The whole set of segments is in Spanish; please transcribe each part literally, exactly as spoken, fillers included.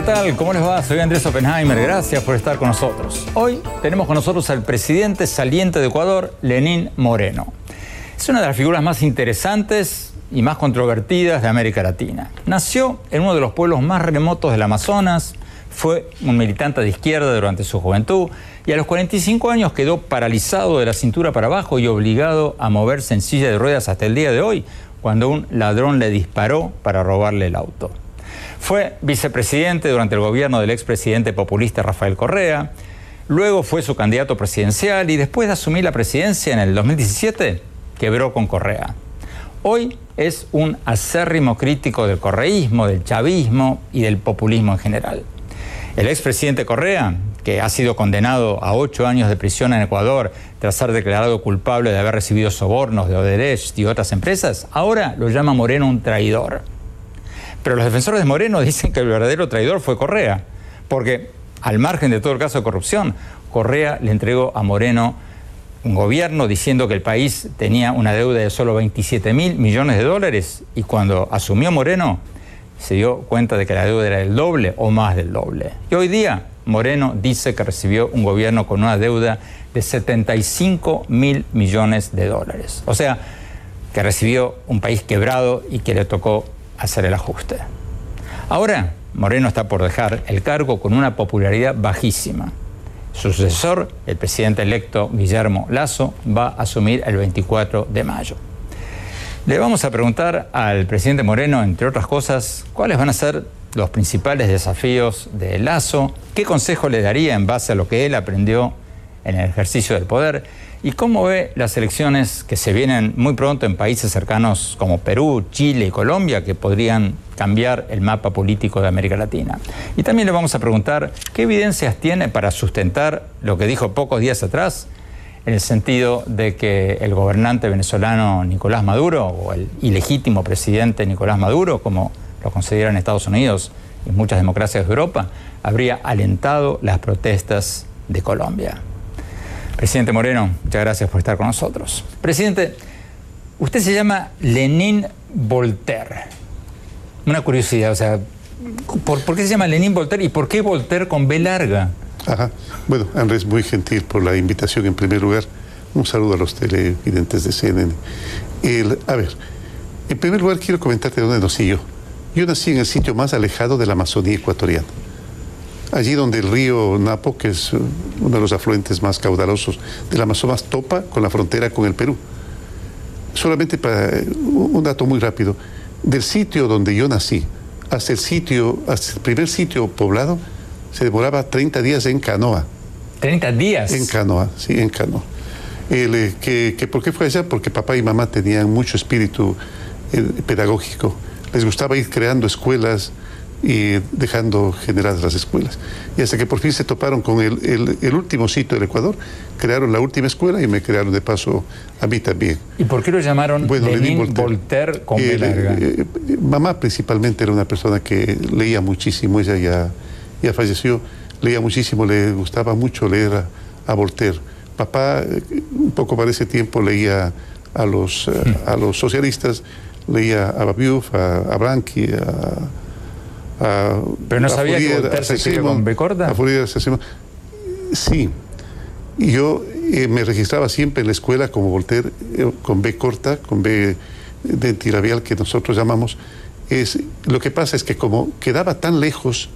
¿qué tal? ¿Cómo les va? Soy Andrés Oppenheimer, gracias por estar con nosotros. Hoy tenemos con nosotros al presidente saliente de Ecuador, Lenín Moreno. Es una de las figuras más interesantes y más controvertidas de América Latina. Nació en uno de los pueblos más remotos del Amazonas, fue un militante de izquierda durante su juventud y a los cuarenta y cinco años quedó paralizado de la cintura para abajo y obligado a moverse en silla de ruedas hasta el día de hoy, cuando un ladrón le disparó para robarle el auto. Fue vicepresidente durante el gobierno del expresidente populista Rafael Correa, luego fue su candidato presidencial y después de asumir la presidencia en el dos mil diecisiete, quebró con Correa. Hoy es un acérrimo crítico del correísmo, del chavismo y del populismo en general. El expresidente Correa, que ha sido condenado a ocho años de prisión en Ecuador tras ser declarado culpable de haber recibido sobornos de Odebrecht y otras empresas, ahora lo llama Moreno un traidor. Pero los defensores de Moreno dicen que el verdadero traidor fue Correa, porque al margen de todo el caso de corrupción, Correa le entregó a Moreno un gobierno diciendo que el país tenía una deuda de solo veintisiete mil millones de dólares y cuando asumió Moreno se dio cuenta de que la deuda era el doble o más del doble. Y hoy día Moreno dice que recibió un gobierno con una deuda de setenta y cinco mil millones de dólares. O sea, que recibió un país quebrado y que le tocó hacer el ajuste. Ahora, Moreno está por dejar el cargo con una popularidad bajísima. Su sucesor, el presidente electo Guillermo Lasso, va a asumir el veinticuatro de mayo. Le vamos a preguntar al presidente Moreno, entre otras cosas, cuáles van a ser los principales desafíos de Lasso, qué consejo le daría en base a lo que él aprendió en el ejercicio del poder y cómo ve las elecciones que se vienen muy pronto en países cercanos como Perú, Chile y Colombia, que podrían cambiar el mapa político de América Latina. Y también le vamos a preguntar qué evidencias tiene para sustentar lo que dijo pocos días atrás, en el sentido de que el gobernante venezolano Nicolás Maduro, o el ilegítimo presidente Nicolás Maduro, como lo consideran Estados Unidos y muchas democracias de Europa, habría alentado las protestas de Colombia. Presidente Moreno, muchas gracias por estar con nosotros. Presidente, usted se llama Lenín Voltaire. Una curiosidad, o sea, ¿por, ¿por qué se llama Lenín Voltaire y por qué Voltaire con B larga? Ajá. Bueno, Andrés, muy gentil por la invitación en primer lugar. Un saludo a los televidentes de C N N. El, a ver, en primer lugar quiero comentarte dónde nací yo. Yo nací en el sitio más alejado de la Amazonía ecuatoriana. Allí donde el río Napo, que es uno de los afluentes más caudalosos del Amazonas, topa con la frontera con el Perú. Solamente para un dato muy rápido, del sitio donde yo nací hasta el sitio, hasta el primer sitio poblado, se demoraba treinta días en canoa. ¿treinta días? En canoa, sí, en canoa. El, que, que, ¿Por qué fue allá? Porque papá y mamá tenían mucho espíritu eh, pedagógico. Les gustaba ir creando escuelas y dejando generadas las escuelas. Y hasta que por fin se toparon con el, el, el último sitio del Ecuador, crearon la última escuela y me crearon de paso a mí también. ¿Y por qué lo llamaron bueno, Lenín Voltaire, Voltaire con B larga? Eh, eh, mamá principalmente era una persona que leía muchísimo, ella ya, ya falleció, leía muchísimo, le gustaba mucho leer a, a Voltaire. Papá, un poco para ese tiempo, leía a los, a, a los socialistas, leía a Babiuf, a, a Branqui, a... A, pero no sabía Fourier, que Voltaire se escribe con B corta. Sí, y yo eh, me registraba siempre en la escuela como Voltaire, eh, con B corta, con B dentirabial que nosotros llamamos. Es, lo que pasa es que como quedaba tan lejos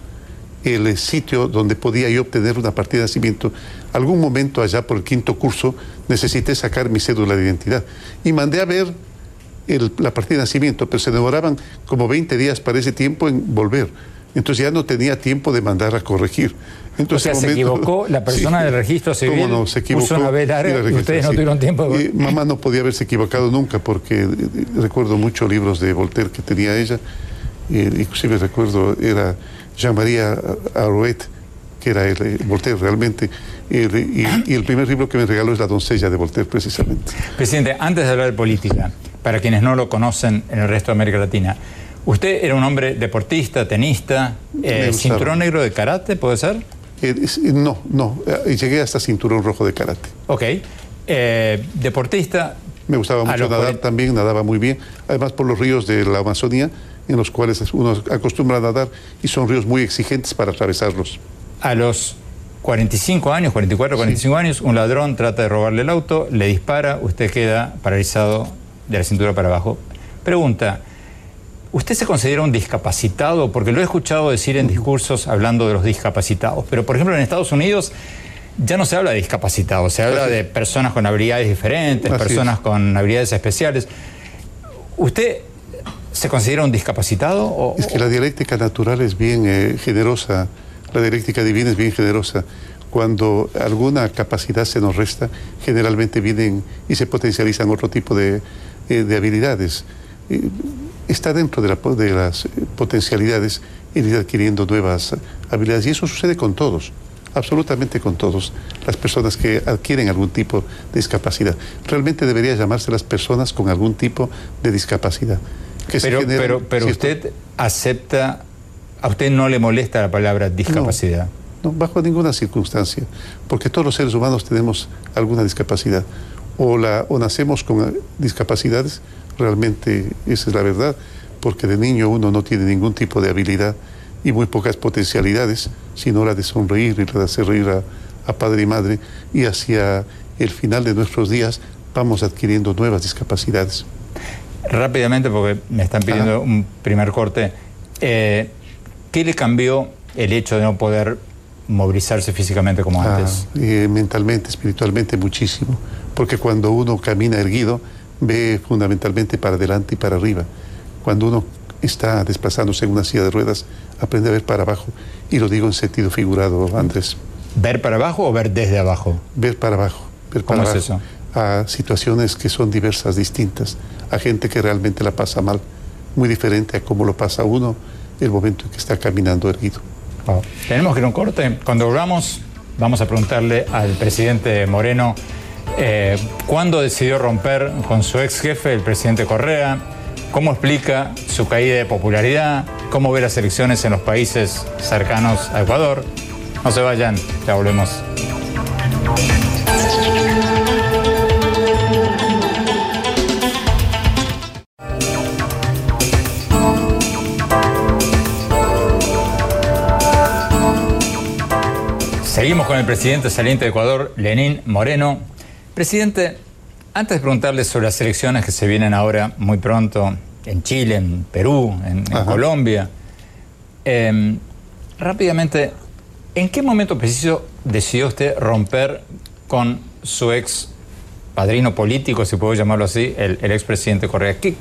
el sitio donde podía yo obtener una partida de nacimiento, algún momento allá por el quinto curso necesité sacar mi cédula de identidad y mandé a ver El, la partida de nacimiento, pero se demoraban como veinte días para ese tiempo en volver. Entonces ya no tenía tiempo de mandar a corregir. Entonces, o sea, momento, se equivocó la persona sí, del registro civil. ¿Cómo no? Se equivocó. Puso una B larga, y ustedes no sí. tuvieron tiempo. De... Eh, mamá no podía haberse equivocado nunca porque eh, recuerdo muchos libros de Voltaire que tenía ella. Eh, inclusive recuerdo, era Jean-Marie Arouet, que era el, el Voltaire realmente, el, y, y el primer libro que me regaló es La doncella de Voltaire, precisamente. Presidente, antes de hablar de política, para quienes no lo conocen en el resto de América Latina, usted era un hombre deportista, tenista, eh, cinturón negro de karate, ¿puede ser? Eh, no, no, llegué hasta cinturón rojo de karate. Ok, eh, deportista... Me gustaba mucho nadar también, nadaba muy bien, además por los ríos de la Amazonía en los cuales uno acostumbra a nadar, y son ríos muy exigentes para atravesarlos. A los cuarenta y cinco años, cuarenta y cuatro, cuarenta y cinco sí. años, un ladrón trata de robarle el auto, le dispara, usted queda paralizado de la cintura para abajo. Pregunta, ¿usted se considera un discapacitado? Porque lo he escuchado decir en discursos hablando de los discapacitados, pero por ejemplo en Estados Unidos ya no se habla de discapacitados, se habla de personas con habilidades diferentes, Así personas es. con habilidades especiales. ¿Usted se considera un discapacitado? O, es que la dialéctica natural es bien eh, generosa, la dialéctica divina es bien generosa. Cuando alguna capacidad se nos resta, generalmente vienen y se potencializan otro tipo de, eh, de habilidades. Eh, está dentro de, la, de las potencialidades el ir adquiriendo nuevas habilidades, y eso sucede con todos. Absolutamente con todos, las personas que adquieren algún tipo de discapacidad. Realmente debería llamarse las personas con algún tipo de discapacidad. Que pero genera, pero, pero si usted esto... acepta, a usted no le molesta la palabra discapacidad. No, no, bajo ninguna circunstancia, porque todos los seres humanos tenemos alguna discapacidad. O, la, o nacemos con discapacidades, realmente esa es la verdad, porque de niño uno no tiene ningún tipo de habilidad y muy pocas potencialidades, sino la de sonreír y la de hacer reír a, a padre y madre, y hacia el final de nuestros días vamos adquiriendo nuevas discapacidades. Rápidamente, porque me están pidiendo Ajá. un primer corte, eh, ¿qué le cambió el hecho de no poder movilizarse físicamente como ah, antes? Eh, mentalmente, espiritualmente, muchísimo, porque cuando uno camina erguido, ve fundamentalmente para adelante y para arriba. Cuando uno está desplazándose en una silla de ruedas, aprende a ver para abajo, y lo digo en sentido figurado, Andrés. ¿Ver para abajo o ver desde abajo? Ver para abajo, ver para ¿Cómo abajo. Es eso? A situaciones que son diversas, distintas, a gente que realmente la pasa mal, muy diferente a cómo lo pasa uno el momento en que está caminando erguido. Wow. Tenemos que ir a un corte. Cuando volvamos, vamos a preguntarle al presidente Moreno eh, cuándo decidió romper con su ex jefe, el presidente Correa. ¿Cómo explica su caída de popularidad? ¿Cómo ve las elecciones en los países cercanos a Ecuador? No se vayan, ya volvemos. Seguimos con el presidente saliente de Ecuador, Lenín Moreno. Presidente, antes de preguntarle sobre las elecciones que se vienen ahora muy pronto en Chile, en Perú, en, en Colombia, eh, rápidamente, ¿en qué momento preciso decidió usted romper con su ex padrino político, si puedo llamarlo así, el, el expresidente Correa? ¿Qué,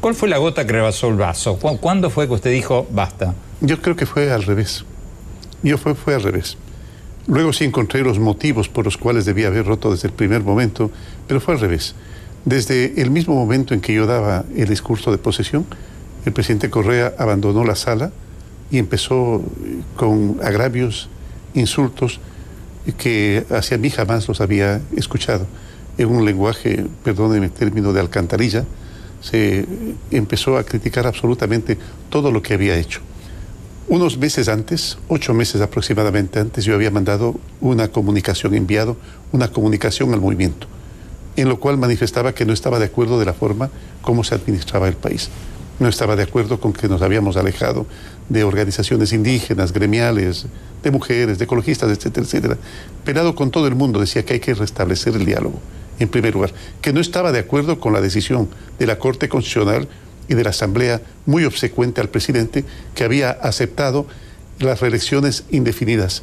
¿Cuál fue la gota que rebasó el vaso? ¿Cuándo fue que usted dijo basta? Yo creo que fue al revés. Yo fue, fue al revés. Luego sí encontré los motivos por los cuales debía haber roto desde el primer momento, pero fue al revés. Desde el mismo momento en que yo daba el discurso de posesión, el presidente Correa abandonó la sala y empezó con agravios, insultos, que hacia mí jamás los había escuchado. En un lenguaje, perdónenme el término, de alcantarilla, se empezó a criticar absolutamente todo lo que había hecho. Unos meses antes, ocho meses aproximadamente antes, yo había mandado una comunicación, enviado una comunicación al movimiento, en lo cual manifestaba que no estaba de acuerdo de la forma como se administraba el país. No estaba de acuerdo con que nos habíamos alejado de organizaciones indígenas, gremiales, de mujeres, de ecologistas, etcétera, etcétera. Peleado con todo el mundo, decía que hay que restablecer el diálogo, en primer lugar. Que no estaba de acuerdo con la decisión de la Corte Constitucional y de la Asamblea, muy obsecuente al presidente, que había aceptado las reelecciones indefinidas.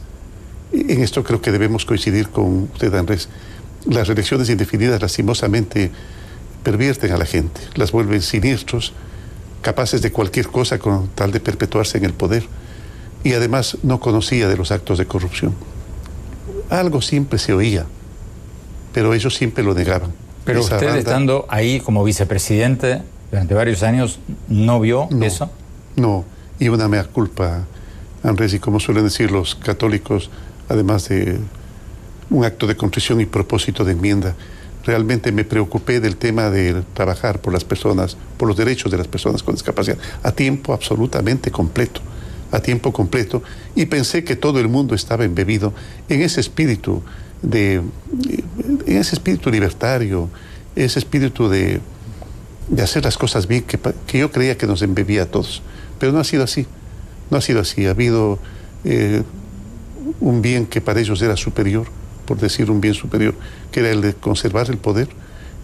En esto creo que debemos coincidir con usted, Andrés. Las reelecciones indefinidas lastimosamente pervierten a la gente, las vuelven siniestros, capaces de cualquier cosa con tal de perpetuarse en el poder. Y además no conocía de los actos de corrupción. Algo siempre se oía, pero ellos siempre lo negaban. Pero Esa usted banda... estando ahí como vicepresidente... durante varios años, ¿no vio no, eso? No, y una mea culpa, Andrés, y como suelen decir los católicos, además de un acto de contrición y propósito de enmienda, realmente me preocupé del tema de trabajar por las personas, por los derechos de las personas con discapacidad, a tiempo absolutamente completo, a tiempo completo, y pensé que todo el mundo estaba embebido en ese espíritu de, en ese espíritu libertario, ese espíritu de de hacer las cosas bien, que, que yo creía que nos embebía a todos. Pero no ha sido así, no ha sido así. Ha habido eh, un bien que para ellos era superior, por decir un bien superior, que era el de conservar el poder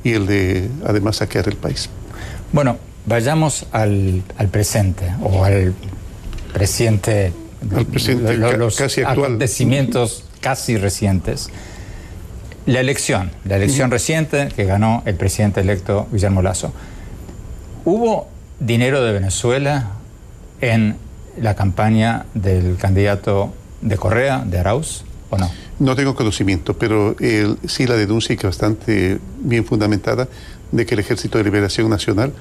y el de, además, saquear el país. Bueno, vayamos al, al presente, o al presente, al presente lo, los casi actual. Acontecimientos casi recientes. La elección, la elección uh-huh. reciente que ganó el presidente electo Guillermo Lasso. ¿Hubo dinero de Venezuela en la campaña del candidato de Correa, de Arauz, o no? No tengo conocimiento, pero eh, sí la denuncia, que bastante bien fundamentada, de que el Ejército de Liberación Nacional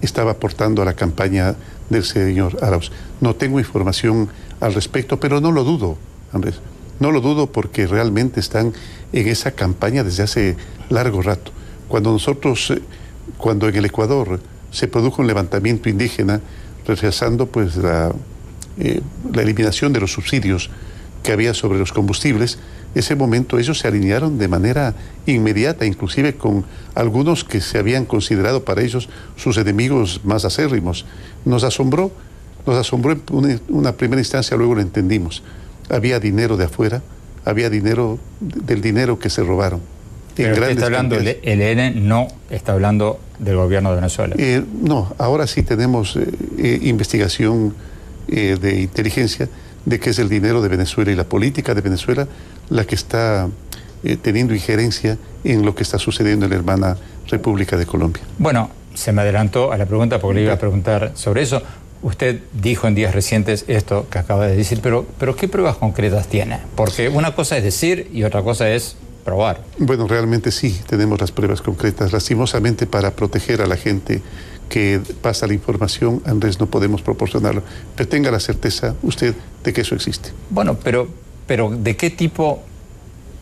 estaba aportando a la campaña del señor Arauz. No tengo información al respecto, pero no lo dudo, Andrés. No lo dudo, porque realmente están en esa campaña desde hace largo rato. Cuando nosotros, cuando en el Ecuador se produjo un levantamiento indígena, rechazando pues la, eh, la eliminación de los subsidios que había sobre los combustibles, ese momento ellos se alinearon de manera inmediata, inclusive con algunos que se habían considerado para ellos sus enemigos más acérrimos. Nos asombró, nos asombró en una, una primera instancia, luego lo entendimos. Había dinero de afuera, había dinero del dinero que se robaron. Pero usted está hablando del E L N, no está hablando del gobierno de Venezuela. Eh, no, ahora sí tenemos eh, eh, investigación eh, de inteligencia de que es el dinero de Venezuela y la política de Venezuela la que está eh, teniendo injerencia en lo que está sucediendo en la hermana República de Colombia. Bueno, se me adelantó a la pregunta porque le iba a preguntar sobre eso. Usted dijo en días recientes esto que acaba de decir, pero, pero ¿qué pruebas concretas tiene? Porque una cosa es decir y otra cosa es probar. Bueno, realmente sí, tenemos las pruebas concretas. Lastimosamente, para proteger a la gente que pasa la información, Andrés, no podemos proporcionarlo. Pero tenga la certeza usted de que eso existe. Bueno, pero, pero ¿de qué tipo...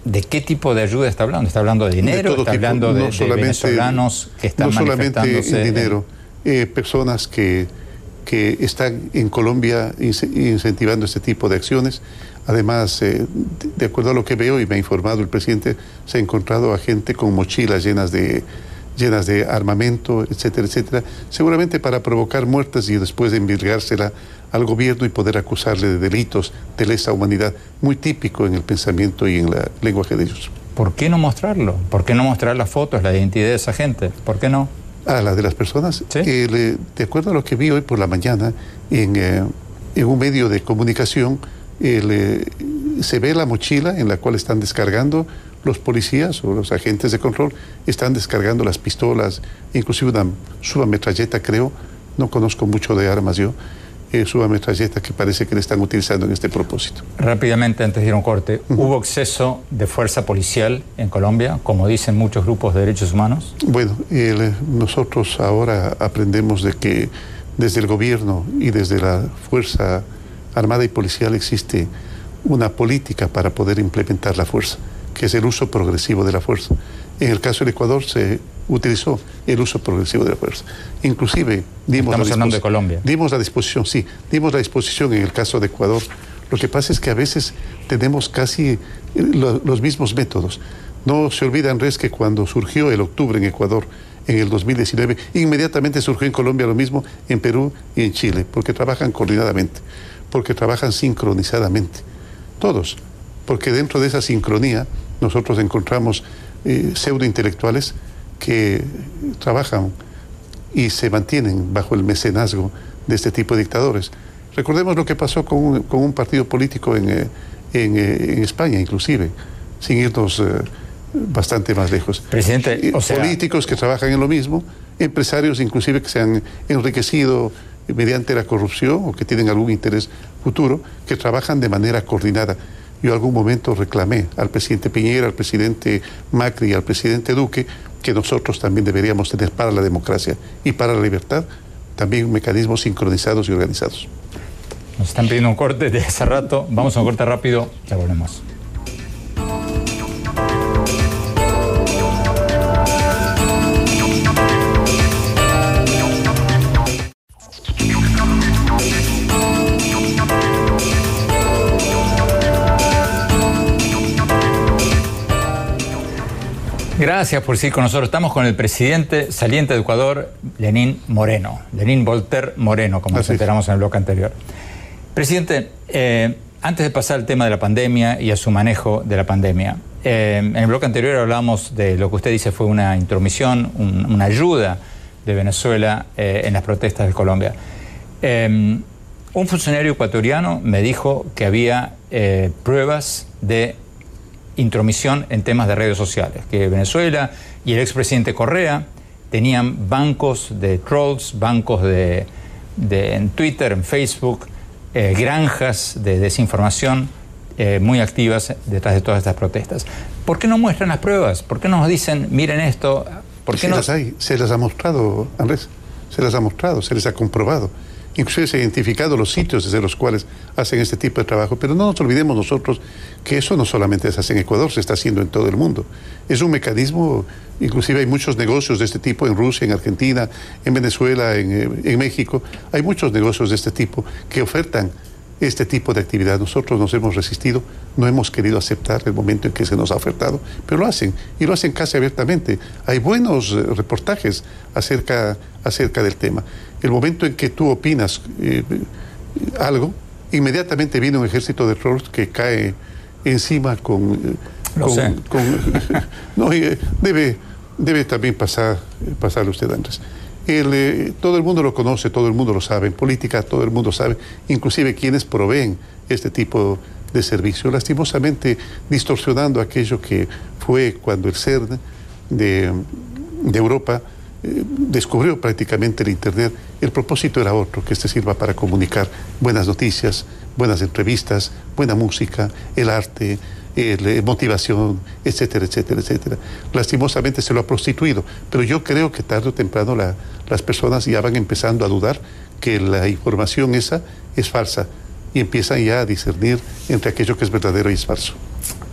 ¿De qué tipo de ayuda está hablando? ¿Está hablando de dinero? De ¿Está tipo, hablando de, no de venezolanos que están no manifestándose? No solamente en dinero, en... Eh, personas que... que están en Colombia incentivando este tipo de acciones. Además, eh, de acuerdo a lo que veo y me ha informado el presidente, se ha encontrado a gente con mochilas llenas de, llenas de armamento, etcétera, etcétera, seguramente para provocar muertes y después envirgársela al gobierno y poder acusarle de delitos de lesa humanidad, muy típico en el pensamiento y en el lenguaje de ellos. ¿Por qué no mostrarlo? ¿Por qué no mostrar las fotos, la identidad de esa gente? ¿Por qué no? Ah, la de las personas. ¿Sí? Eh, le, de acuerdo a lo que vi hoy por la mañana en, eh, en un medio de comunicación, eh, le, se ve la mochila en la cual están descargando los policías o los agentes de control, están descargando las pistolas, inclusive una subametralleta, creo, no conozco mucho de armas yo, eh, subametralleta que parece que le están utilizando en este propósito. Rápidamente, antes de ir a un corte, uh-huh. ¿hubo exceso de fuerza policial en Colombia, como dicen muchos grupos de derechos humanos? Bueno, eh, nosotros ahora aprendemos de que desde el gobierno y desde la fuerza armada y policial existe una política para poder implementar la fuerza, que es el uso progresivo de la fuerza. En el caso del Ecuador se utilizó el uso progresivo de la fuerza. Inclusive dimos Estamos la hablando de Colombia. Dimos la disposición, sí, dimos la disposición en el caso de Ecuador. Lo que pasa es que a veces tenemos casi lo, los mismos métodos. No se olvida, Andrés, que cuando surgió el octubre en Ecuador en el dos mil diecinueve, inmediatamente surgió en Colombia lo mismo, en Perú y en Chile, porque trabajan coordinadamente, porque trabajan sincronizadamente, todos, porque dentro de esa sincronía nosotros encontramos eh, pseudointelectuales que trabajan y se mantienen bajo el mecenazgo de este tipo de dictadores. Recordemos lo que pasó con un, con un partido político en, eh, en, eh, en España, inclusive, sin irnos eh, bastante más lejos. Presidente, eh, o sea... políticos que trabajan en lo mismo, empresarios inclusive que se han enriquecido mediante la corrupción o que tienen algún interés futuro, que trabajan de manera coordinada. Yo en algún momento reclamé al presidente Piñera, al presidente Macri y al presidente Duque que nosotros también deberíamos tener para la democracia y para la libertad también mecanismos sincronizados y organizados. Nos están pidiendo un corte de hace rato. Vamos a un corte rápido, ya volvemos. Gracias por seguir con nosotros. Estamos con el presidente saliente de Ecuador, Lenín Moreno. Lenín Voltaire Moreno, como nos enteramos en el bloque anterior. Presidente, eh, antes de pasar al tema de la pandemia y a su manejo de la pandemia, eh, en el bloque anterior hablamos de lo que usted dice fue una intromisión, un, una ayuda de Venezuela eh, en las protestas de Colombia. Eh, un funcionario ecuatoriano me dijo que había eh, pruebas de intromisión en temas de redes sociales, que Venezuela y el expresidente Correa tenían bancos de trolls, bancos de, de en Twitter, en Facebook, eh, granjas de desinformación eh, muy activas detrás de todas estas protestas. ¿Por qué no muestran las pruebas? ¿Por qué no nos dicen, miren esto? ¿Por qué se no... las hay, se las ha mostrado, Andrés, se las ha mostrado, se les ha comprobado. Inclusive se han identificado los sitios desde los cuales hacen este tipo de trabajo. Pero no nos olvidemos nosotros que eso no solamente se hace en Ecuador, se está haciendo en todo el mundo. Es un mecanismo, inclusive hay muchos negocios de este tipo en Rusia, en Argentina, en Venezuela, en, en México. Hay muchos negocios de este tipo que ofertan este tipo de actividad. Nosotros nos hemos resistido, no hemos querido aceptar el momento en que se nos ha ofertado, pero lo hacen, y lo hacen casi abiertamente. Hay buenos reportajes acerca, acerca del tema. El momento en que tú opinas eh, algo, inmediatamente viene un ejército de trolls que cae encima con... Eh, no con, sé. con no, eh, debe, debe también pasar, pasarle usted, Andrés. El, eh, todo el mundo lo conoce, todo el mundo lo sabe, en política todo el mundo sabe, inclusive quienes proveen este tipo de servicio, lastimosamente distorsionando aquello que fue cuando el CERN de, de Europa eh, descubrió prácticamente el Internet. El propósito era otro, que este sirva para comunicar buenas noticias, buenas entrevistas, buena música, el arte, el, motivación, etcétera, etcétera, etcétera. Lastimosamente se lo ha prostituido, pero yo creo que tarde o temprano la, las personas ya van empezando a dudar que la información esa es falsa y empiezan ya a discernir entre aquello que es verdadero y es falso.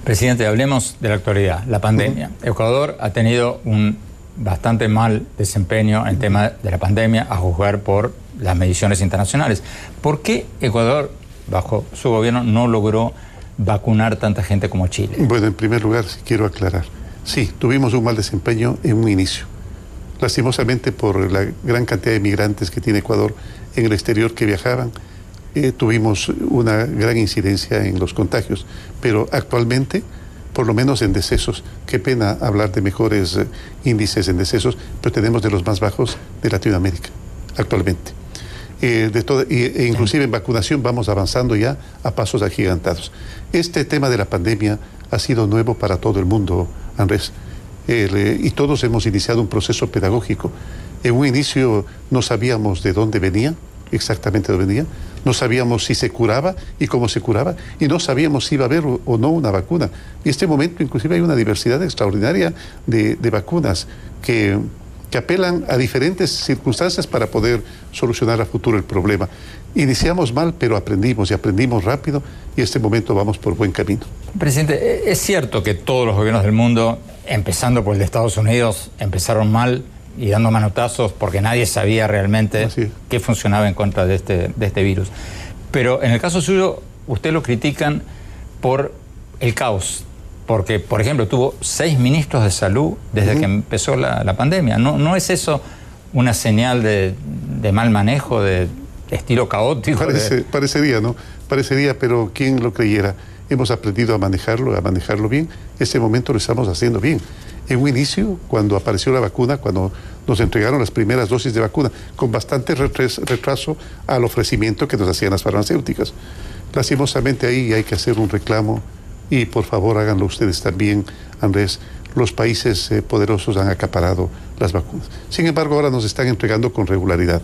Presidente, hablemos de la actualidad, la pandemia. Uh-huh. Ecuador ha tenido un bastante mal desempeño en el tema de la pandemia, a juzgar por las mediciones internacionales. ¿Por qué Ecuador, bajo su gobierno, no logró vacunar tanta gente como Chile? Bueno, en primer lugar, quiero aclarar. Sí, tuvimos un mal desempeño en un inicio. Lastimosamente, por la gran cantidad de migrantes que tiene Ecuador en el exterior que viajaban, eh, tuvimos una gran incidencia en los contagios. Pero actualmente, por lo menos en decesos, qué pena hablar de mejores eh, índices en decesos, pero tenemos de los más bajos de Latinoamérica actualmente. Eh, de todo, e, e inclusive en vacunación vamos avanzando ya a pasos agigantados. Este tema de la pandemia ha sido nuevo para todo el mundo, Andrés, el, eh, y todos hemos iniciado un proceso pedagógico. En un inicio no sabíamos de dónde venía, exactamente dónde venía, no sabíamos si se curaba y cómo se curaba, y no sabíamos si iba a haber o no una vacuna. Y en este momento inclusive hay una diversidad extraordinaria de, de vacunas que, que apelan a diferentes circunstancias para poder solucionar a futuro el problema. Iniciamos mal, pero aprendimos, y aprendimos rápido, y en este momento vamos por buen camino. Presidente, ¿es cierto que todos los gobiernos del mundo, empezando por el de Estados Unidos, empezaron mal y dando manotazos porque nadie sabía realmente qué funcionaba en contra de este, de este virus? Pero en el caso suyo, usted lo critican por el caos, porque, por ejemplo, tuvo seis ministros de salud desde uh-huh. que empezó la, la pandemia. ¿No, no es eso una señal de, de mal manejo, de estilo caótico? Parece, de... Parecería, ¿no? Parecería, pero ¿quién lo creyera? Hemos aprendido a manejarlo, a manejarlo bien. Este momento lo estamos haciendo bien. En un inicio, cuando apareció la vacuna, cuando nos entregaron las primeras dosis de vacuna, con bastante retraso al ofrecimiento que nos hacían las farmacéuticas. Lastimosamente ahí hay que hacer un reclamo, y por favor háganlo ustedes también, Andrés. Los países eh, poderosos han acaparado las vacunas. Sin embargo, ahora nos están entregando con regularidad.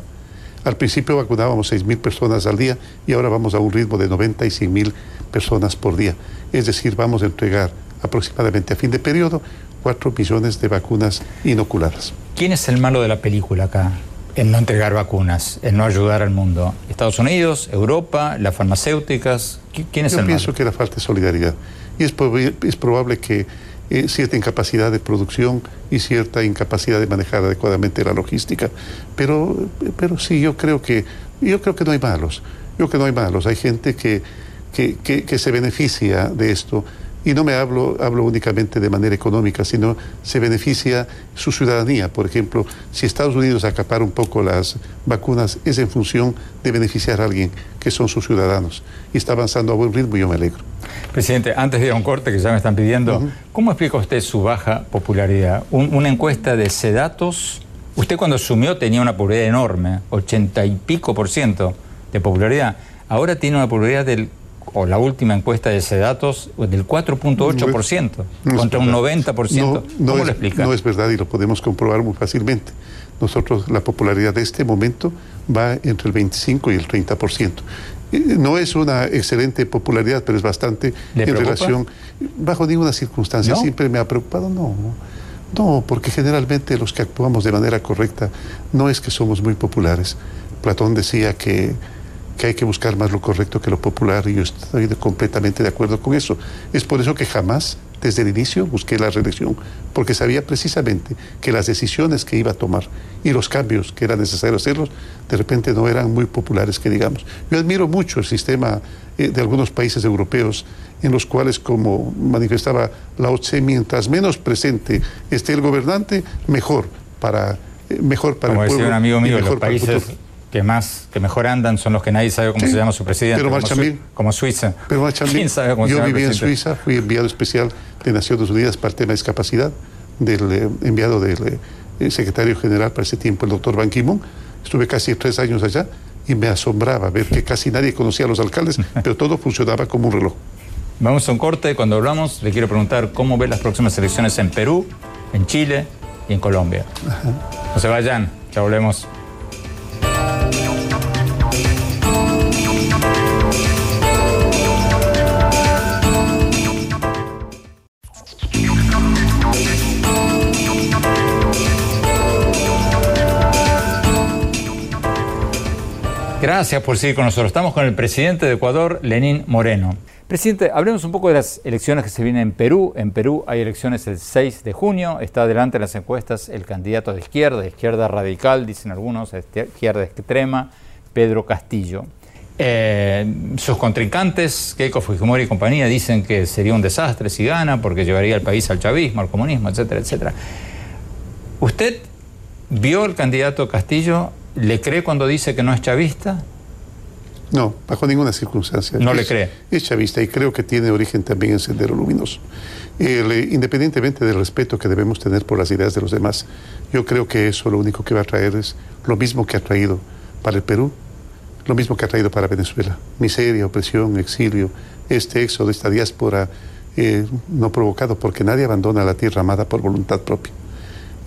Al principio vacunábamos seis mil personas al día y ahora vamos a un ritmo de noventa y cien mil personas por día. Es decir, vamos a entregar aproximadamente a fin de periodo cuatro millones de vacunas inoculadas. ¿Quién es el malo de la película acá en no entregar vacunas, en no ayudar al mundo? ¿Estados Unidos, Europa, las farmacéuticas? ¿Quién es el malo? Yo pienso que la falta de solidaridad. Y es, prob- es probable que eh, cierta incapacidad de producción y cierta incapacidad de manejar adecuadamente la logística. Pero, pero sí, yo creo que yo creo que no hay malos. Yo creo que no hay malos. Hay gente que, que, que, que se beneficia de esto. Y no me hablo, hablo únicamente de manera económica, sino se beneficia su ciudadanía. Por ejemplo, si Estados Unidos acapara un poco las vacunas, es en función de beneficiar a alguien, que son sus ciudadanos. Y está avanzando a buen ritmo y yo me alegro. Presidente, antes de ir a un corte, que ya me están pidiendo, uh-huh. ¿cómo explica usted su baja popularidad? Un, una encuesta de Cedatos, usted cuando asumió tenía una popularidad enorme, ochenta y pico por ciento de popularidad. Ahora tiene una popularidad del... o la última encuesta de Cedatos del cuatro punto ocho por ciento no contra un noventa por ciento. No, no ¿Cómo es, lo explica? No es verdad y lo podemos comprobar muy fácilmente. Nosotros, la popularidad de este momento va entre el veinticinco y el treinta por ciento. No es una excelente popularidad, pero es bastante en preocupa? relación... Bajo ninguna circunstancia. ¿No? Siempre me ha preocupado, no... No, porque generalmente los que actuamos de manera correcta no es que somos muy populares. Platón decía que... que hay que buscar más lo correcto que lo popular, y yo estoy de, completamente de acuerdo con eso. Es por eso que jamás, desde el inicio, busqué la reelección, porque sabía precisamente que las decisiones que iba a tomar y los cambios que era necesario hacerlos, de repente no eran muy populares, que digamos. Yo admiro mucho el sistema eh, de algunos países europeos, en los cuales, como manifestaba Lao Tse, mientras menos presente esté el gobernante, mejor para, eh, mejor para como el pueblo. Como decía un amigo mío, mejor los países... para el futuro. Que más, que mejor andan son los que nadie sabe cómo sí, se llama su presidente, pero como, su, como Suiza. Pero ¿quién sabe cómo yo se viví en Suiza? Fui enviado especial de Naciones Unidas para el tema de discapacidad, del eh, enviado del eh, secretario general para ese tiempo, el doctor Ban Ki-moon. Estuve casi tres años allá y me asombraba ver que casi nadie conocía a los alcaldes, pero todo funcionaba como un reloj. Vamos a un corte. Cuando hablamos, le quiero preguntar cómo ve las próximas elecciones en Perú, en Chile y en Colombia. Ajá. No se vayan, ya volvemos. Gracias por seguir con nosotros. Estamos con el presidente de Ecuador, Lenín Moreno. Presidente, hablemos un poco de las elecciones que se vienen en Perú. En Perú hay elecciones el seis de junio. Está adelante en las encuestas el candidato de izquierda, de izquierda radical, dicen algunos, de izquierda extrema, Pedro Castillo. Eh, sus contrincantes, Keiko Fujimori y compañía, dicen que sería un desastre si gana porque llevaría al país al chavismo, al comunismo, etcétera, etcétera. ¿Usted vio al candidato Castillo? ¿Le cree cuando dice que no es chavista? No, bajo ninguna circunstancia. No es, le cree. Es chavista y creo que tiene origen también en Sendero Luminoso. El, independientemente del respeto que debemos tener por las ideas de los demás, yo creo que eso lo único que va a traer es lo mismo que ha traído para el Perú, lo mismo que ha traído para Venezuela. Miseria, opresión, exilio, este éxodo, esta diáspora eh, no provocado porque nadie abandona la tierra amada por voluntad propia.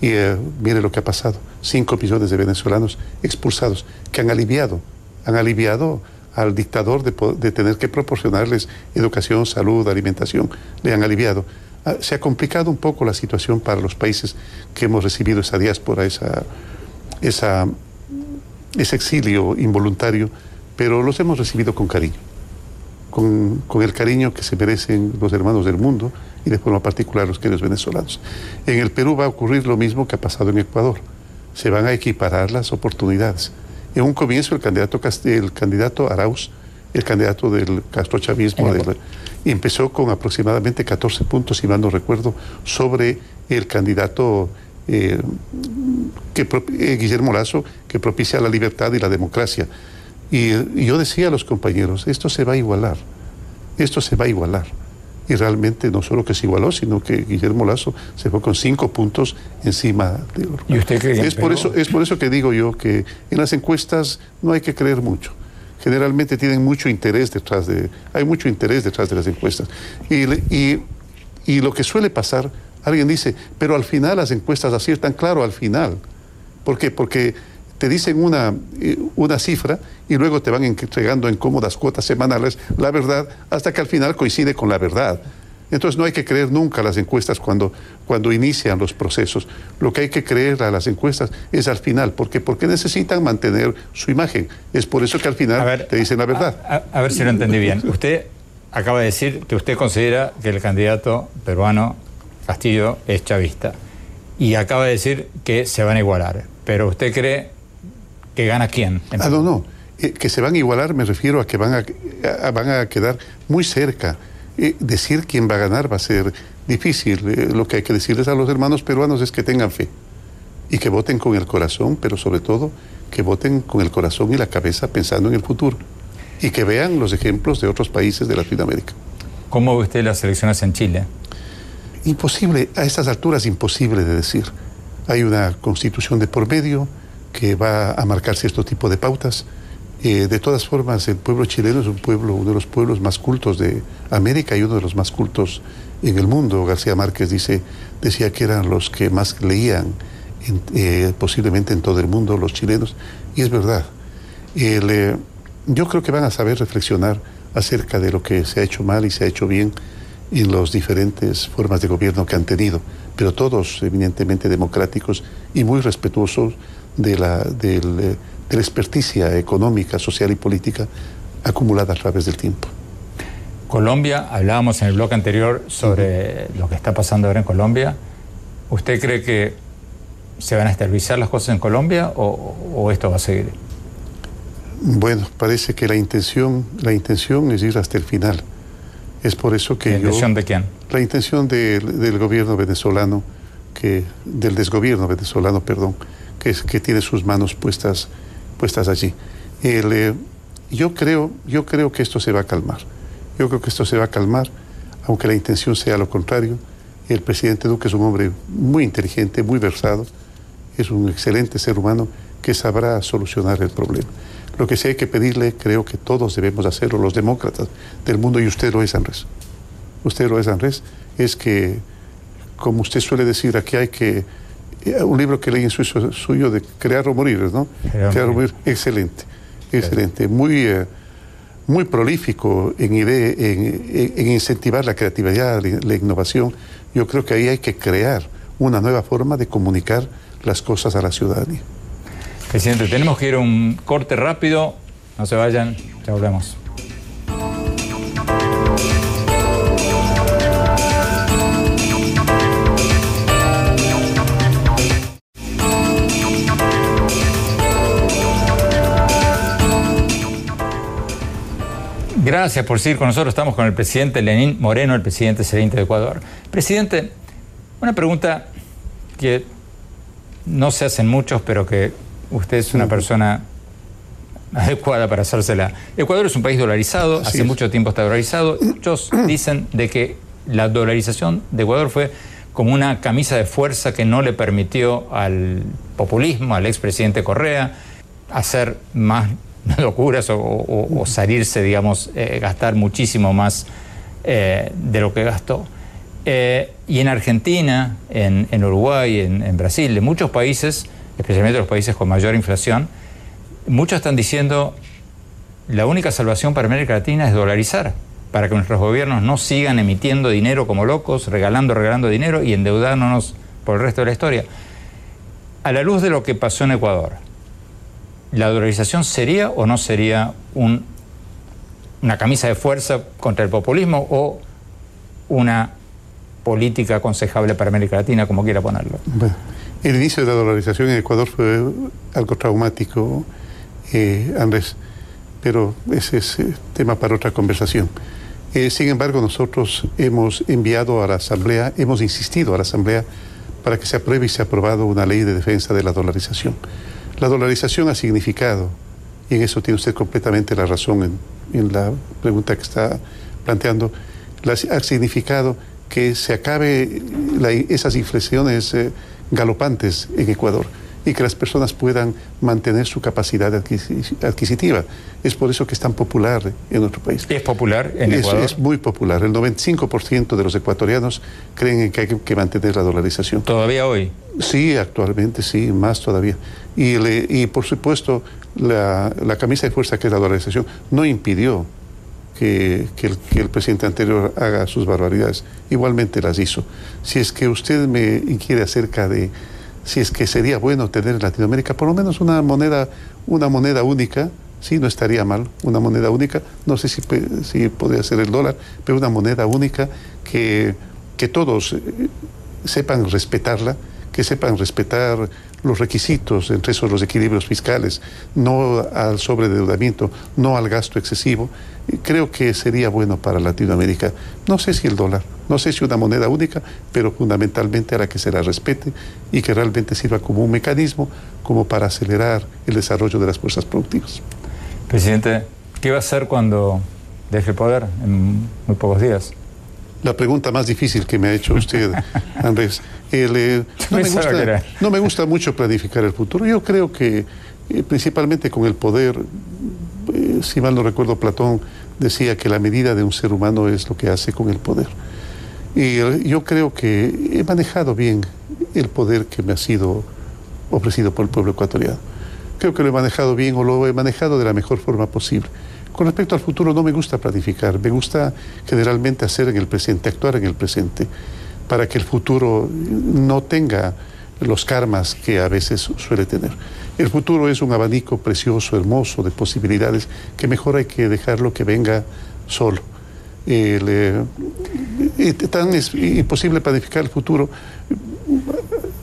Y eh, mire lo que ha pasado, cinco millones de venezolanos expulsados, que han aliviado, han aliviado al dictador de, de tener que proporcionarles educación, salud, alimentación, le han aliviado. Ah, se ha complicado un poco la situación para los países que hemos recibido esa diáspora, esa, esa, ese exilio involuntario, pero los hemos recibido con cariño, con, con el cariño que se merecen los hermanos del mundo, y de forma particular los queridos venezolanos. En el Perú va a ocurrir lo mismo que ha pasado en Ecuador. Se van a equiparar las oportunidades. En un comienzo el candidato, Cast... el candidato Arauz, el candidato del castrochavismo, del... empezó con aproximadamente catorce puntos, si mal no recuerdo, sobre el candidato eh, que pro... eh, Guillermo Lasso, que propicia la libertad y la democracia. Y, y yo decía a los compañeros, esto se va a igualar, esto se va a igualar. Y realmente no solo que se igualó, sino que Guillermo Lasso se fue con cinco puntos encima de Orlando. ¿Y usted cree? Es por eso, es por eso que digo yo que en las encuestas no hay que creer mucho. Generalmente tienen mucho interés detrás de... Hay mucho interés detrás de las encuestas. Y, y, y lo que suele pasar, alguien dice, pero al final las encuestas aciertan, claro, al final. ¿Por qué? Porque te dicen una, una cifra y luego te van entregando en cómodas cuotas semanales la verdad, hasta que al final coincide con la verdad. Entonces no hay que creer nunca a las encuestas cuando, cuando inician los procesos. Lo que hay que creer a las encuestas es al final, porque, porque necesitan mantener su imagen. Es por eso que al final ver, te dicen la verdad. A, a, a ver si lo entendí bien. Usted acaba de decir que usted considera que el candidato peruano Castillo es chavista y acaba de decir que se van a igualar. Pero usted cree... ¿Que gana quién? Ah, no, no. Eh, que se van a igualar, me refiero a que van a, a, van a quedar muy cerca. eh, decir quién va a ganar va a ser difícil. Eh, lo que hay que decirles a los hermanos peruanos es que tengan fe y que voten con el corazón, pero sobre todo que voten con el corazón y la cabeza pensando en el futuro y que vean los ejemplos de otros países de Latinoamérica. ¿Cómo ve usted las elecciones en Chile? Imposible, a estas alturas imposible de decir. Hay una constitución de por medio que va a marcar cierto tipo de pautas. Eh, de todas formas, el pueblo chileno es un pueblo, uno de los pueblos más cultos de América y uno de los más cultos en el mundo. García Márquez dice, decía que eran los que más leían en, eh, posiblemente en todo el mundo los chilenos, y es verdad. El, eh, yo creo que van a saber reflexionar acerca de lo que se ha hecho mal y se ha hecho bien en las diferentes formas de gobierno que han tenido, pero todos evidentemente democráticos y muy respetuosos de la, del, de la experticia económica, social y política acumulada a través del tiempo. Colombia, hablábamos en el bloque anterior sobre uh-huh. lo que está pasando ahora en Colombia. ¿Usted cree que se van a estabilizar las cosas en Colombia o, o esto va a seguir? Bueno, parece que la intención, la intención es ir hasta el final. Es por eso que yo... ¿La intención de quién? La intención de, del gobierno venezolano, que, del desgobierno venezolano, perdón, que, es, que tiene sus manos puestas, puestas allí. El, eh, yo, creo, yo creo que esto se va a calmar. Yo creo que esto se va a calmar, aunque la intención sea lo contrario. El presidente Duque es un hombre muy inteligente, muy versado, es un excelente ser humano que sabrá solucionar el problema. Lo que sí hay que pedirle, creo que todos debemos hacerlo, los demócratas del mundo, y usted lo es, Andrés. Usted lo es, Andrés, es que, como usted suele decir, aquí hay que... Un libro que leí en suyo, suyo de Crear o Morir, ¿no? Crear, Crear o Morir, excelente, excelente. Muy, eh, muy prolífico en, idea, en, en incentivar la creatividad, la, la innovación. Yo creo que ahí hay que crear una nueva forma de comunicar las cosas a la ciudadanía. Presidente, tenemos que ir a un corte rápido. No se vayan, ya volvemos. Gracias por seguir con nosotros. Estamos con el presidente Lenín Moreno, el presidente saliente de Ecuador. Presidente, una pregunta que no se hacen muchos, pero que usted es una persona adecuada para hacérsela. Ecuador es un país dolarizado, así hace es. Mucho tiempo está dolarizado. Muchos dicen de que la dolarización de Ecuador fue como una camisa de fuerza que no le permitió al populismo, al expresidente Correa, hacer más locuras o, o, o salirse, digamos, eh, gastar muchísimo más eh, de lo que gastó. Eh, y en Argentina, en, en Uruguay, en, en Brasil, en muchos países, especialmente los países con mayor inflación, muchos están diciendo la única salvación para América Latina es dolarizar, para que nuestros gobiernos no sigan emitiendo dinero como locos, regalando, regalando dinero y endeudándonos por el resto de la historia. A la luz de lo que pasó en Ecuador, ¿la dolarización sería o no sería un, una camisa de fuerza contra el populismo o una política aconsejable para América Latina, como quiera ponerlo? Bueno. El inicio de la dolarización en Ecuador fue algo traumático, eh, Andrés, pero ese es tema para otra conversación. Eh, sin embargo, nosotros hemos enviado a la Asamblea, hemos insistido a la Asamblea para que se apruebe y se ha aprobado una ley de defensa de la dolarización. La dolarización ha significado, y en eso tiene usted completamente la razón en, en la pregunta que está planteando, la, ha significado que se acabe la, esas inflaciones eh, galopantes en Ecuador y que las personas puedan mantener su capacidad adquisitiva. Es por eso que es tan popular en nuestro país. ¿Es popular en Ecuador? Es, es muy popular. El noventa y cinco por ciento de los ecuatorianos creen que hay que mantener la dolarización. ¿Todavía hoy? Sí, actualmente sí, más todavía. Y, le, y por supuesto, la, la camisa de fuerza que es la dolarización no impidió Que, que, el, que el presidente anterior haga sus barbaridades, igualmente las hizo. Si es que usted me inquiere acerca de si es que sería bueno tener en Latinoamérica por lo menos una moneda, una moneda única, sí, no estaría mal, una moneda única, no sé si, si podría ser el dólar, pero una moneda única que, que todos sepan respetarla, que sepan respetar los requisitos, entre esos los equilibrios fiscales, no al sobredeudamiento, no al gasto excesivo. Creo que sería bueno para Latinoamérica. No sé si el dólar, no sé si una moneda única, pero fundamentalmente hará que se la respete y que realmente sirva como un mecanismo como para acelerar el desarrollo de las fuerzas productivas. Presidente, ¿qué va a hacer cuando deje el poder en muy pocos días? La pregunta más difícil que me ha hecho usted, Andrés. El, eh, no, me gusta, no me gusta mucho planificar el futuro. Yo creo que eh, principalmente con el poder, eh, si mal no recuerdo, Platón decía que la medida de un ser humano es lo que hace con el poder. Y eh, yo creo que he manejado bien el poder que me ha sido ofrecido por el pueblo ecuatoriano. Creo que lo he manejado bien o lo he manejado de la mejor forma posible. Con respecto al futuro, no me gusta planificar, me gusta generalmente hacer en el presente, actuar en el presente, para que el futuro no tenga los karmas que a veces suele tener. El futuro es un abanico precioso, hermoso, de posibilidades, que mejor hay que dejarlo que venga solo. El, eh, tan es imposible planificar el futuro.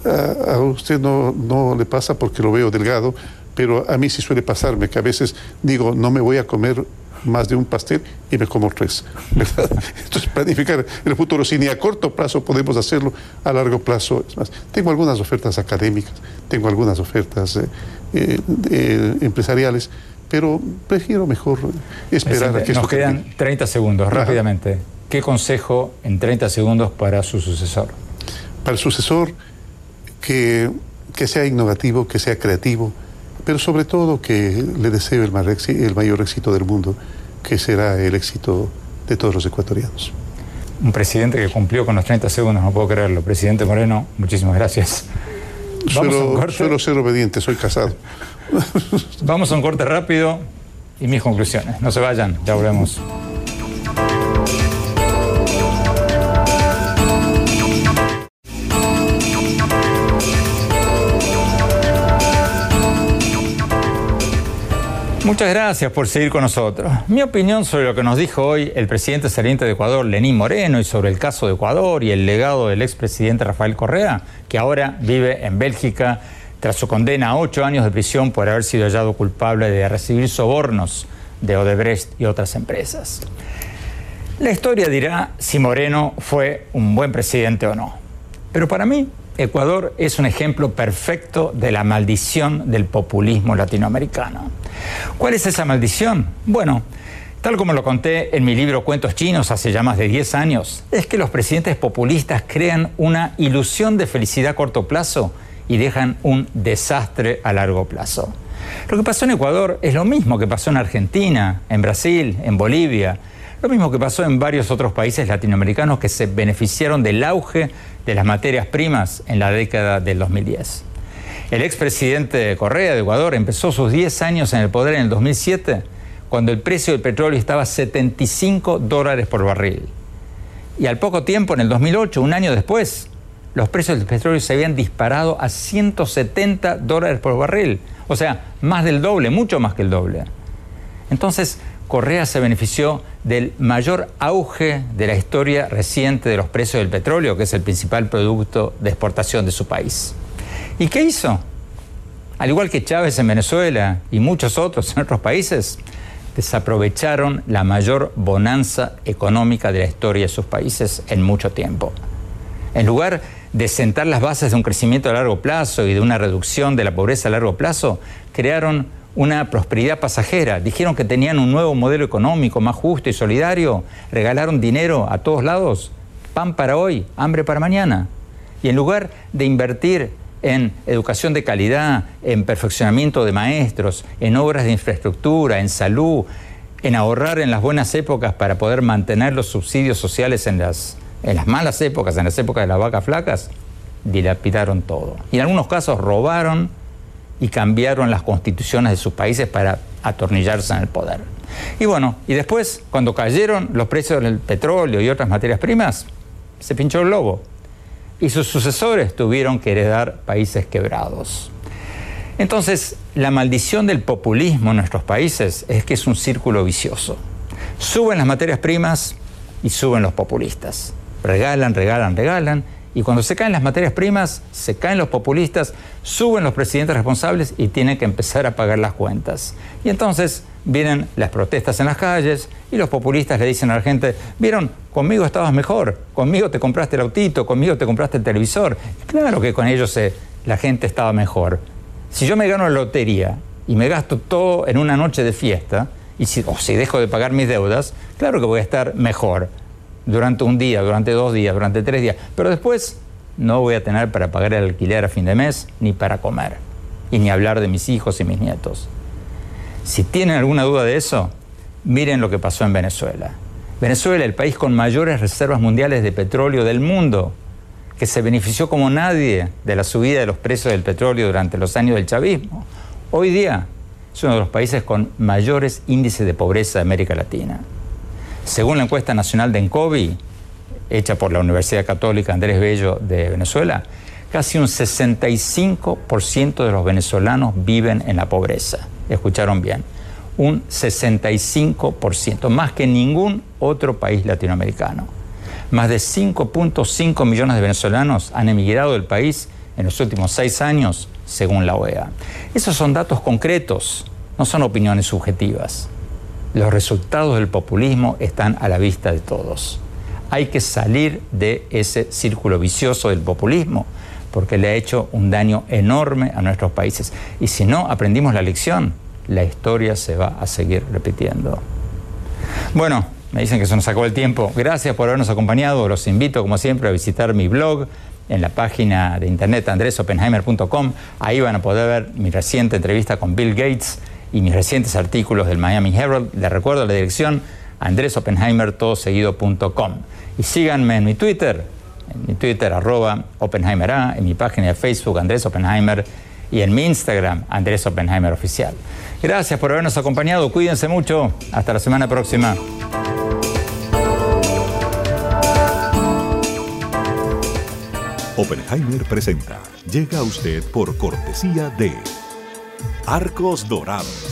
A, a usted no, no le pasa porque lo veo delgado, pero a mí sí suele pasarme que a veces digo, no me voy a comer más de un pastel y me como tres, ¿verdad? Entonces, planificar el futuro, si ni a corto plazo podemos hacerlo, a largo plazo es más. Tengo algunas ofertas académicas, tengo algunas ofertas eh, eh, eh, empresariales, pero prefiero mejor esperar a que eso termine. Nos quedan treinta segundos, Ajá. rápidamente. ¿Qué consejo en treinta segundos para su sucesor? Para el sucesor, que, que sea innovativo, que sea creativo, pero sobre todo que le deseo el mayor éxito del mundo, que será el éxito de todos los ecuatorianos. Un presidente que cumplió con los treinta segundos, no puedo creerlo. Presidente Moreno, muchísimas gracias. Suelo, suelo ser obediente, soy casado. Vamos a un corte rápido y mis conclusiones. No se vayan, ya volvemos. Muchas gracias por seguir con nosotros. Mi opinión sobre lo que nos dijo hoy el presidente saliente de Ecuador, Lenín Moreno, y sobre el caso de Ecuador y el legado del expresidente Rafael Correa, que ahora vive en Bélgica tras su condena a ocho años de prisión por haber sido hallado culpable de recibir sobornos de Odebrecht y otras empresas. La historia dirá si Moreno fue un buen presidente o no. Pero para mí, Ecuador es un ejemplo perfecto de la maldición del populismo latinoamericano. ¿Cuál es esa maldición? Bueno, tal como lo conté en mi libro Cuentos Chinos hace ya más de diez años, es que los presidentes populistas crean una ilusión de felicidad a corto plazo y dejan un desastre a largo plazo. Lo que pasó en Ecuador es lo mismo que pasó en Argentina, en Brasil, en Bolivia, lo mismo que pasó en varios otros países latinoamericanos que se beneficiaron del auge de las materias primas en la década del dos mil diez. El expresidente Correa de Ecuador empezó sus diez años en el poder en el dos mil siete, cuando el precio del petróleo estaba a setenta y cinco dólares por barril. Y al poco tiempo, en el dos mil ocho, un año después, los precios del petróleo se habían disparado a ciento setenta dólares por barril. O sea, más del doble, mucho más que el doble. Entonces, Correa se benefició del mayor auge de la historia reciente de los precios del petróleo, que es el principal producto de exportación de su país. ¿Y qué hizo? Al igual que Chávez en Venezuela y muchos otros en otros países, desaprovecharon la mayor bonanza económica de la historia de sus países en mucho tiempo. En lugar de sentar las bases de un crecimiento a largo plazo y de una reducción de la pobreza a largo plazo, crearon una prosperidad pasajera. Dijeron que tenían un nuevo modelo económico más justo y solidario. Regalaron dinero a todos lados. Pan para hoy, hambre para mañana. Y en lugar de invertir en educación de calidad, en perfeccionamiento de maestros, en obras de infraestructura, en salud, en ahorrar en las buenas épocas para poder mantener los subsidios sociales en las, en las malas épocas, en las épocas de las vacas flacas, dilapidaron todo. Y en algunos casos robaron y cambiaron las constituciones de sus países para atornillarse en el poder. Y bueno, y después, cuando cayeron los precios del petróleo y otras materias primas, se pinchó el globo. Y sus sucesores tuvieron que heredar países quebrados. Entonces, la maldición del populismo en nuestros países es que es un círculo vicioso. Suben las materias primas y suben los populistas. Regalan, regalan, regalan, Y cuando se caen las materias primas, se caen los populistas, suben los presidentes responsables y tienen que empezar a pagar las cuentas. Y entonces vienen las protestas en las calles y los populistas le dicen a la gente, vieron, conmigo estabas mejor, conmigo te compraste el autito, conmigo te compraste el televisor. Claro que con ellos eh, la gente estaba mejor. Si yo me gano la lotería y me gasto todo en una noche de fiesta, y si, o si dejo de pagar mis deudas, claro que voy a estar mejor. Durante un día, durante dos días, durante tres días. Pero después no voy a tener para pagar el alquiler a fin de mes, ni para comer. Y ni hablar de mis hijos y mis nietos. Si tienen alguna duda de eso, miren lo que pasó en Venezuela. Venezuela, el país con mayores reservas mundiales de petróleo del mundo, que se benefició como nadie de la subida de los precios del petróleo durante los años del chavismo. Hoy día es uno de los países con mayores índices de pobreza de América Latina. Según la encuesta nacional de ENCOVI, hecha por la Universidad Católica Andrés Bello de Venezuela, casi un sesenta y cinco por ciento de los venezolanos viven en la pobreza. Escucharon bien, un sesenta y cinco por ciento, más que ningún otro país latinoamericano. Más de cinco punto cinco millones de venezolanos han emigrado del país en los últimos seis años, según la O E A. Esos son datos concretos, no son opiniones subjetivas. Los resultados del populismo están a la vista de todos. Hay que salir de ese círculo vicioso del populismo porque le ha hecho un daño enorme a nuestros países. Y si no aprendimos la lección, la historia se va a seguir repitiendo. Bueno, me dicen que se nos acabó el tiempo. Gracias por habernos acompañado. Los invito, como siempre, a visitar mi blog en la página de internet andres oppenheimer punto com. Ahí van a poder ver mi reciente entrevista con Bill Gates y mis recientes artículos del Miami Herald. Les recuerdo la dirección andres oppenheimer todo seguido punto com. Y síganme en mi Twitter, en mi Twitter arroba OppenheimerA, en mi página de Facebook Andrés Oppenheimer y en mi Instagram Andrés Oppenheimer Oficial. Gracias por habernos acompañado, cuídense mucho, hasta la semana próxima. Oppenheimer presenta, llega a usted por cortesía de Arcos Dorados.